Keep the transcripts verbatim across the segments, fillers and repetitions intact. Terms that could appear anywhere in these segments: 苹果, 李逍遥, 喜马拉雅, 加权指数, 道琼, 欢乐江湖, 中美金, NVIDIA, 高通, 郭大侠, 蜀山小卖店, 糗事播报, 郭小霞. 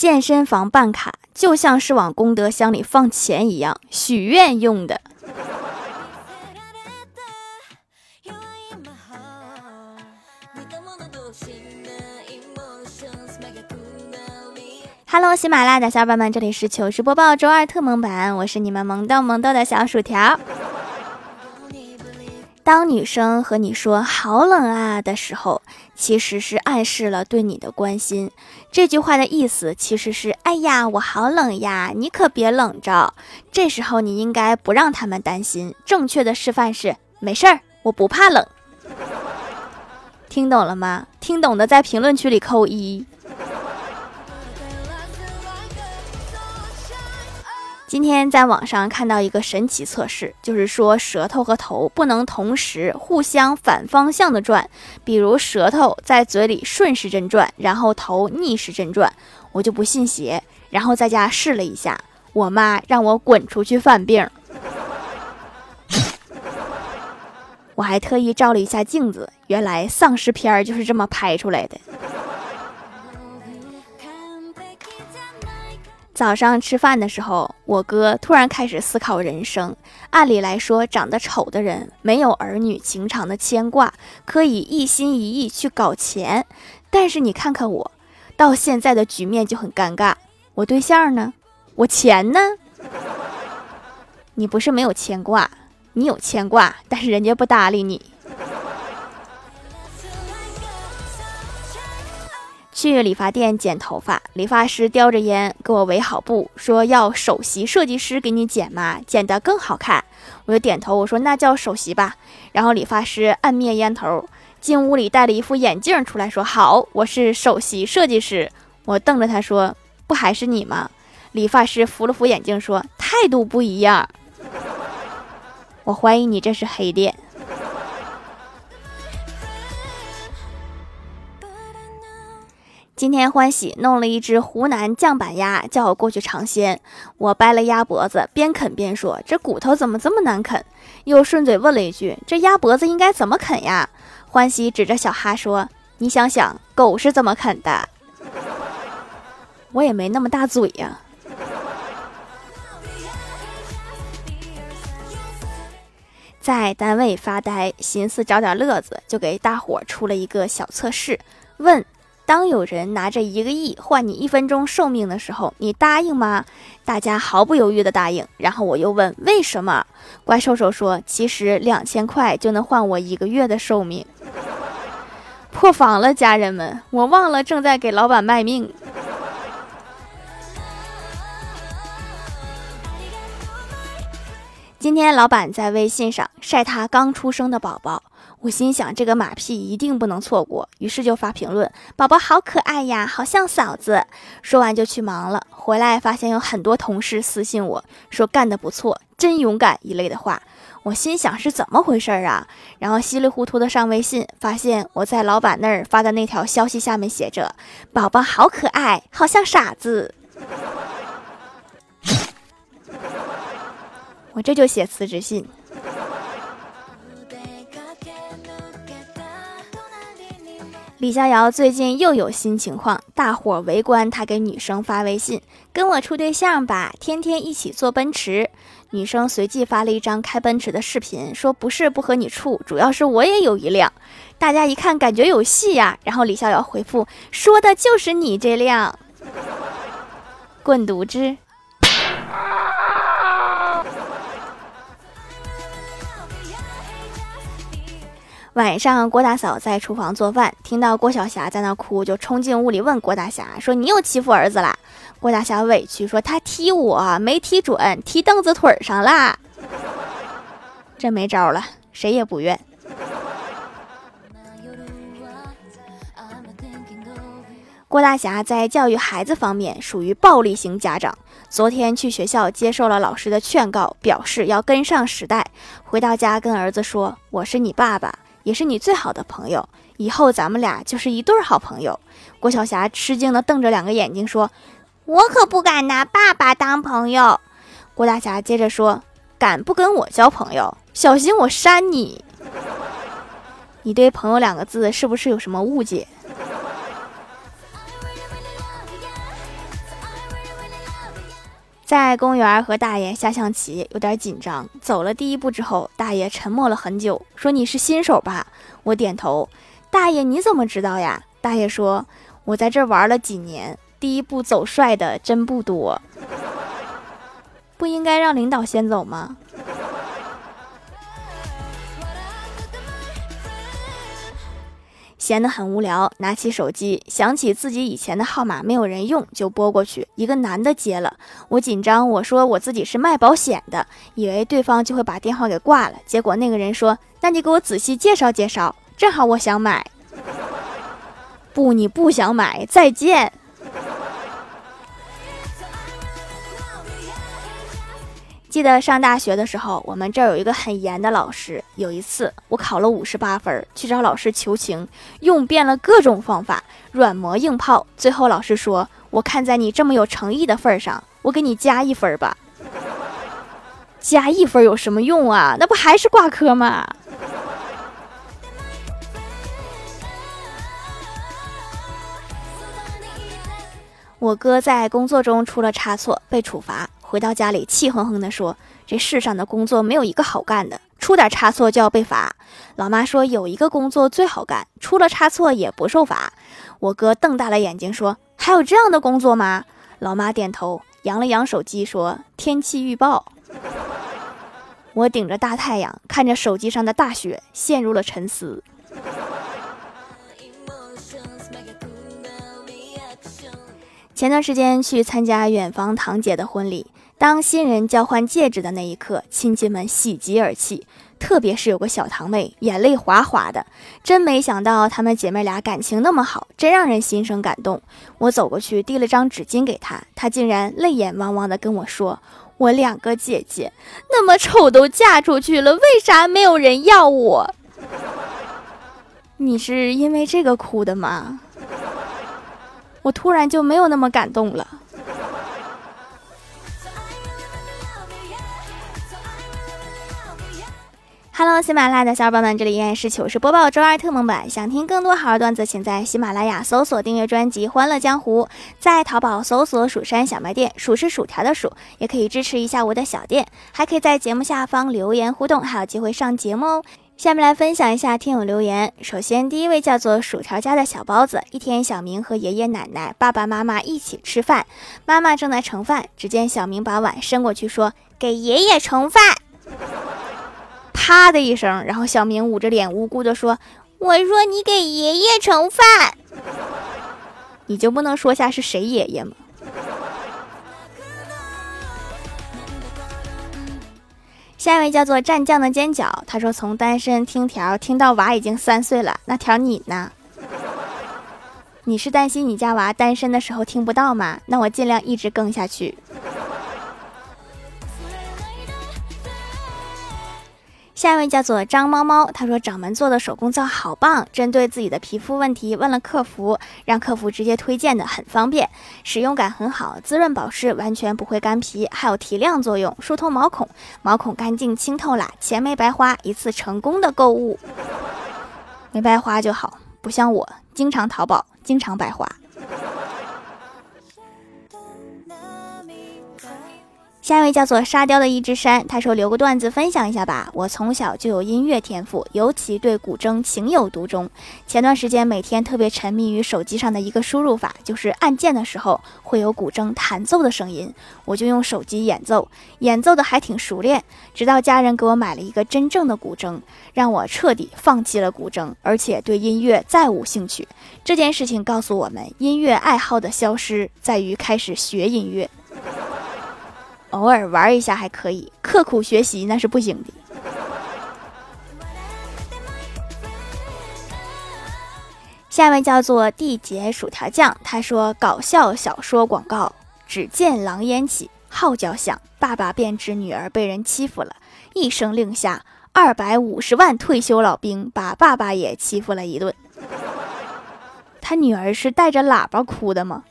健身房办卡就像是往功德箱里放钱一样，许愿用的。Hello， 喜马拉雅的小伙伴们，这里是糗事播报周二特萌版，我是你们萌逗萌逗的小薯条。当女生和你说好冷啊的时候，其实是暗示了对你的关心。这句话的意思其实是，哎呀，我好冷呀，你可别冷着。这时候你应该不让他们担心，正确的示范是，没事儿，我不怕冷。听懂了吗？听懂的在评论区里扣一。今天在网上看到一个神奇测试，就是说舌头和头不能同时互相反方向的转，比如舌头在嘴里顺时针转，然后头逆时针转。我就不信邪，然后在家试了一下，我妈让我滚出去犯病。我还特意照了一下镜子，原来丧尸片就是这么拍出来的。早上吃饭的时候，我哥突然开始思考人生。按理来说，长得丑的人没有儿女情长的牵挂，可以一心一意去搞钱。但是你看看我，到现在的局面就很尴尬。我对象呢？我钱呢？你不是没有牵挂，你有牵挂，但是人家不搭理你。去理发店剪头发，理发师叼着烟给我围好布，说要首席设计师给你剪嘛，剪得更好看。我就点头，我说那叫首席吧。然后理发师按灭烟头，进屋里戴了一副眼镜出来，说好，我是首席设计师。我瞪着他说，不还是你吗？理发师扶了扶眼镜说，态度不一样。我怀疑你这是黑店。今天欢喜弄了一只湖南酱板鸭，叫我过去尝鲜。我掰了鸭脖子，边啃边说，这骨头怎么这么难啃？又顺嘴问了一句，这鸭脖子应该怎么啃呀？欢喜指着小哈说，你想想狗是怎么啃的。我也没那么大嘴呀、啊。在单位发呆，寻思找点乐子，就给大伙出了一个小测试，问当有人拿着一个亿换你一分钟寿命的时候，你答应吗？大家毫不犹豫的答应。然后我又问为什么，怪兽兽说，其实两千块就能换我一个月的寿命。破防了家人们，我忘了正在给老板卖命。今天老板在微信上晒他刚出生的宝宝，我心想这个马屁一定不能错过，于是就发评论，宝宝好可爱呀，好像嫂子。说完就去忙了，回来发现有很多同事私信我说干得不错，真勇敢一类的话。我心想是怎么回事啊，然后稀里糊涂的上微信，发现我在老板那儿发的那条消息下面写着，宝宝好可爱，好像傻子。我这就写辞职信。李逍遥最近又有新情况，大伙围观他给女生发微信，跟我处对象吧，天天一起坐奔驰。女生随即发了一张开奔驰的视频，说不是不和你处，主要是我也有一辆。大家一看感觉有戏呀、啊，然后李逍遥回复，说的就是你这辆。滚犊子！晚上郭大嫂在厨房做饭，听到郭小霞在那哭，就冲进屋里问郭大侠说，你又欺负儿子啦？郭大侠委屈说，他踢我没踢准，踢凳子腿上啦。这没招了，谁也不怨。郭大侠在教育孩子方面属于暴力型家长，昨天去学校接受了老师的劝告，表示要跟上时代。回到家跟儿子说，我是你爸爸，也是你最好的朋友，以后咱们俩就是一对好朋友。郭小霞吃惊地瞪着两个眼睛说，我可不敢拿爸爸当朋友。郭大侠接着说，敢不跟我交朋友，小心我删你。你对朋友两个字是不是有什么误解？在公园和大爷下象棋，有点紧张。走了第一步之后，大爷沉默了很久，说你是新手吧？我点头。大爷你怎么知道呀？大爷说我在这玩了几年，第一步走帅的真不多。不应该让领导先走吗？闲得很无聊，拿起手机，想起自己以前的号码没有人用，就拨过去。一个男的接了，我紧张，我说我自己是卖保险的，以为对方就会把电话给挂了。结果那个人说，那你给我仔细介绍介绍，正好我想买。不，你不想买，再见。记得上大学的时候，我们这儿有一个很严的老师。有一次我考了五十八分，去找老师求情，用遍了各种方法，软磨硬泡，最后老师说，我看在你这么有诚意的份上，我给你加一分吧。加一分有什么用啊？那不还是挂科吗？我哥在工作中出了差错，被处罚，回到家里气哼哼地说，这世上的工作没有一个好干的，出点差错就要被罚。老妈说，有一个工作最好干，出了差错也不受罚。我哥瞪大了眼睛说，还有这样的工作吗？老妈点头，扬了扬手机说，天气预报。我顶着大太阳，看着手机上的大雪，陷入了沉思。前段时间去参加远房堂姐的婚礼，当新人交换戒指的那一刻，亲戚们喜极而泣，特别是有个小堂妹，眼泪哗哗的，真没想到她们姐妹俩感情那么好，真让人心生感动。我走过去递了张纸巾给她，她竟然泪眼汪汪的跟我说，我两个姐姐那么丑都嫁出去了，为啥没有人要我？你是因为这个哭的吗？我突然就没有那么感动了。Hello， 喜马拉雅的小伙伴们，这里依然是糗事播报周二特蒙版。想听更多好玩段子，请在喜马拉雅搜索订阅专辑《欢乐江湖》，在淘宝搜索“蜀山小卖店”，数是薯条的数，也可以支持一下我的小店，还可以在节目下方留言互动，还有机会上节目哦。下面来分享一下听友留言。首先第一位叫做薯条家的小包子，一天小明和爷爷奶奶爸爸妈妈一起吃饭，妈妈正在盛饭，只见小明把碗伸过去说，给爷爷盛饭。啪的一声，然后小明捂着脸无辜的说，我说你给爷爷盛饭，你就不能说下是谁爷爷吗？下一位叫做蘸酱的煎饺，他说从单身听条听到娃已经三岁了，那条你呢？你是担心你家娃单身的时候听不到吗？那我尽量一直更下去。下一位叫做张猫猫，他说掌门做的手工皂好棒，针对自己的皮肤问题问了客服，让客服直接推荐的，很方便，使用感很好，滋润保湿，完全不会干皮，还有提亮作用，疏通毛孔，毛孔干净清透啦，钱没白花，一次成功的购物。没白花就好，不像我经常淘宝经常白花。下一位叫做沙雕的一只山，他说留个段子分享一下吧，我从小就有音乐天赋，尤其对古筝情有独钟，前段时间每天特别沉迷于手机上的一个输入法，就是按键的时候会有古筝弹奏的声音，我就用手机演奏，演奏的还挺熟练，直到家人给我买了一个真正的古筝，让我彻底放弃了古筝，而且对音乐再无兴趣。这件事情告诉我们，音乐爱好的消失在于开始学音乐，偶尔玩一下还可以，刻苦学习那是不行的。下面叫做地杰薯条酱，他说搞笑小说广告，只见狼烟起，号角响，爸爸便知女儿被人欺负了，一声令下，二百五十万退休老兵把爸爸也欺负了一顿。他女儿是带着喇叭哭的吗？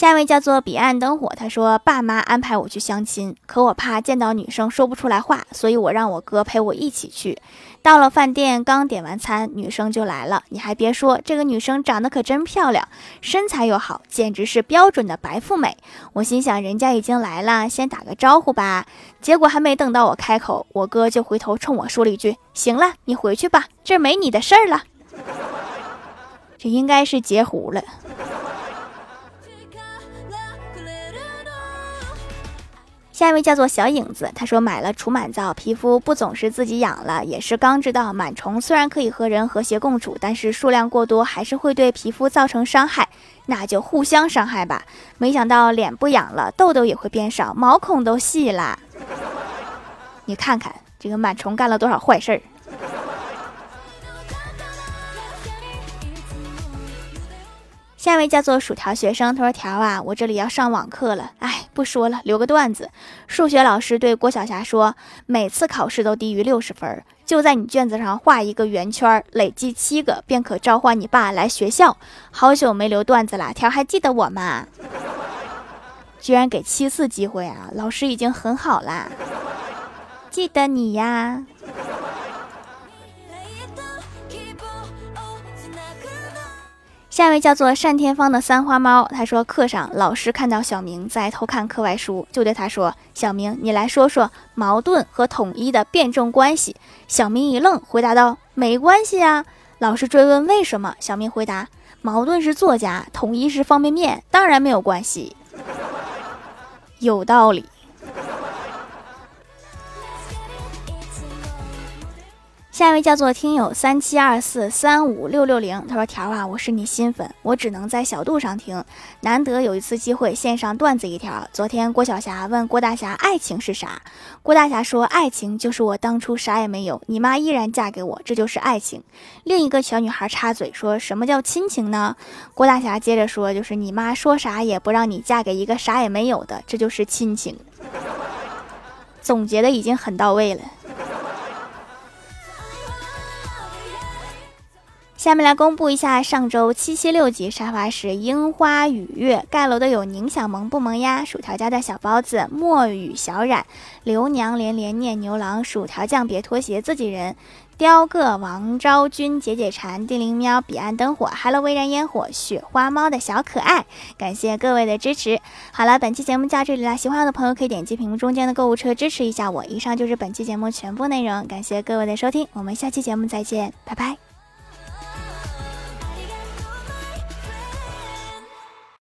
下一位叫做彼岸灯火，他说爸妈安排我去相亲，可我怕见到女生说不出来话，所以我让我哥陪我一起去。到了饭店，刚点完餐，女生就来了。你还别说，这个女生长得可真漂亮，身材又好，简直是标准的白富美。我心想人家已经来了，先打个招呼吧。结果还没等到我开口，我哥就回头冲我说了一句，行了，你回去吧，这没你的事儿了。这应该是截胡了。下一位叫做小影子，他说买了除螨皂，皮肤不总是自己痒了，也是刚知道螨虫虽然可以和人和谐共处，但是数量过多还是会对皮肤造成伤害，那就互相伤害吧。没想到脸不痒了，痘痘也会变少，毛孔都细了。你看看这个螨虫干了多少坏事儿。下一位叫做薯条学生，他说条啊，我这里要上网课了，哎，不说了，留个段子。数学老师对郭晓霞说，每次考试都低于六十分，就在你卷子上画一个圆圈，累计七个，便可召唤你爸来学校。好久没留段子了，条还记得我吗？居然给七次机会啊，老师已经很好啦，记得你呀。下一位叫做单天芳的三花猫，他说课上老师看到小明在偷看课外书，就对他说，小明，你来说说矛盾和统一的辩证关系。小明一愣，回答道，没关系啊。老师追问为什么，小明回答，矛盾是作家，统一是方便面，当然没有关系。有道理。下一位叫做听友三七二四三五六六零，他说条啊，我是你新粉，我只能在小度上听，难得有一次机会献上段子一条。昨天郭晓霞问郭大侠爱情是啥，郭大侠说爱情就是我当初啥也没有，你妈依然嫁给我，这就是爱情。另一个小女孩插嘴说，什么叫亲情呢？郭大侠接着说，就是你妈说啥也不让你嫁给一个啥也没有的，这就是亲情。总结的已经很到位了。下面来公布一下上周七七六集沙发是樱花雨月盖楼的有宁小萌不萌呀，薯条家的小包子，墨雨小冉，刘娘连连念牛郎，薯条酱别拖鞋自己人，雕个王昭君，解解馋，定灵喵，彼岸灯火，哈喽微燃烟火，雪花猫的小可爱。感谢各位的支持。好了，本期节目就到这里了，喜欢我的朋友可以点击屏幕中间的购物车支持一下我。以上就是本期节目全部内容，感谢各位的收听，我们下期节目再见，拜拜。